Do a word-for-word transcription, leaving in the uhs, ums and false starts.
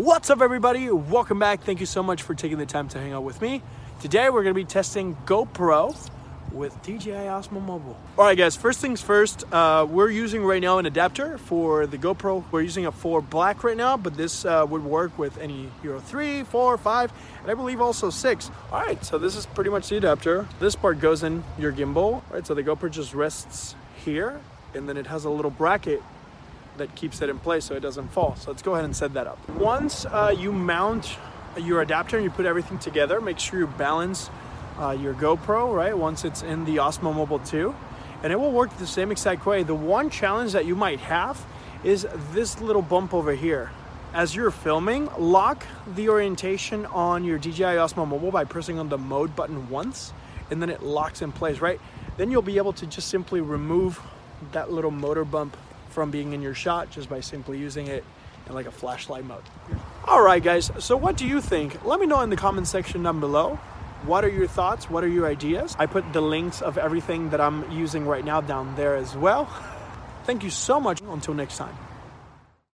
What's up, everybody? Welcome back. Thank you so much for taking the time to hang out with me. Today we're going to be testing GoPro with D J I Osmo Mobile. All right, guys, first things first, uh, we're using right now an adapter for the GoPro. We're using a four black right now, but this uh, would work with any Hero three, four, five, and I believe also six. All right, so this is pretty much the adapter. This part goes in your gimbal. All right, so the GoPro just rests here, and then it has a little bracket that keeps it in place so it doesn't fall. So let's go ahead and set that up. Once uh, you mount your adapter and you put everything together, make sure you balance uh, your GoPro, right? Once it's in the Osmo Mobile two, and it will work the same exact way. The one challenge that you might have is this little bump over here. As you're filming, lock the orientation on your D J I Osmo Mobile by pressing on the mode button once, and then it locks in place, right? Then you'll be able to just simply remove that little motor bump from being in your shot just by simply using it in like a flashlight mode. All right, guys, so what do you think? Let me know in the comment section down below. What are your thoughts? What are your ideas? I put the links of everything that I'm using right now down there as well. Thank you so much. Until next time.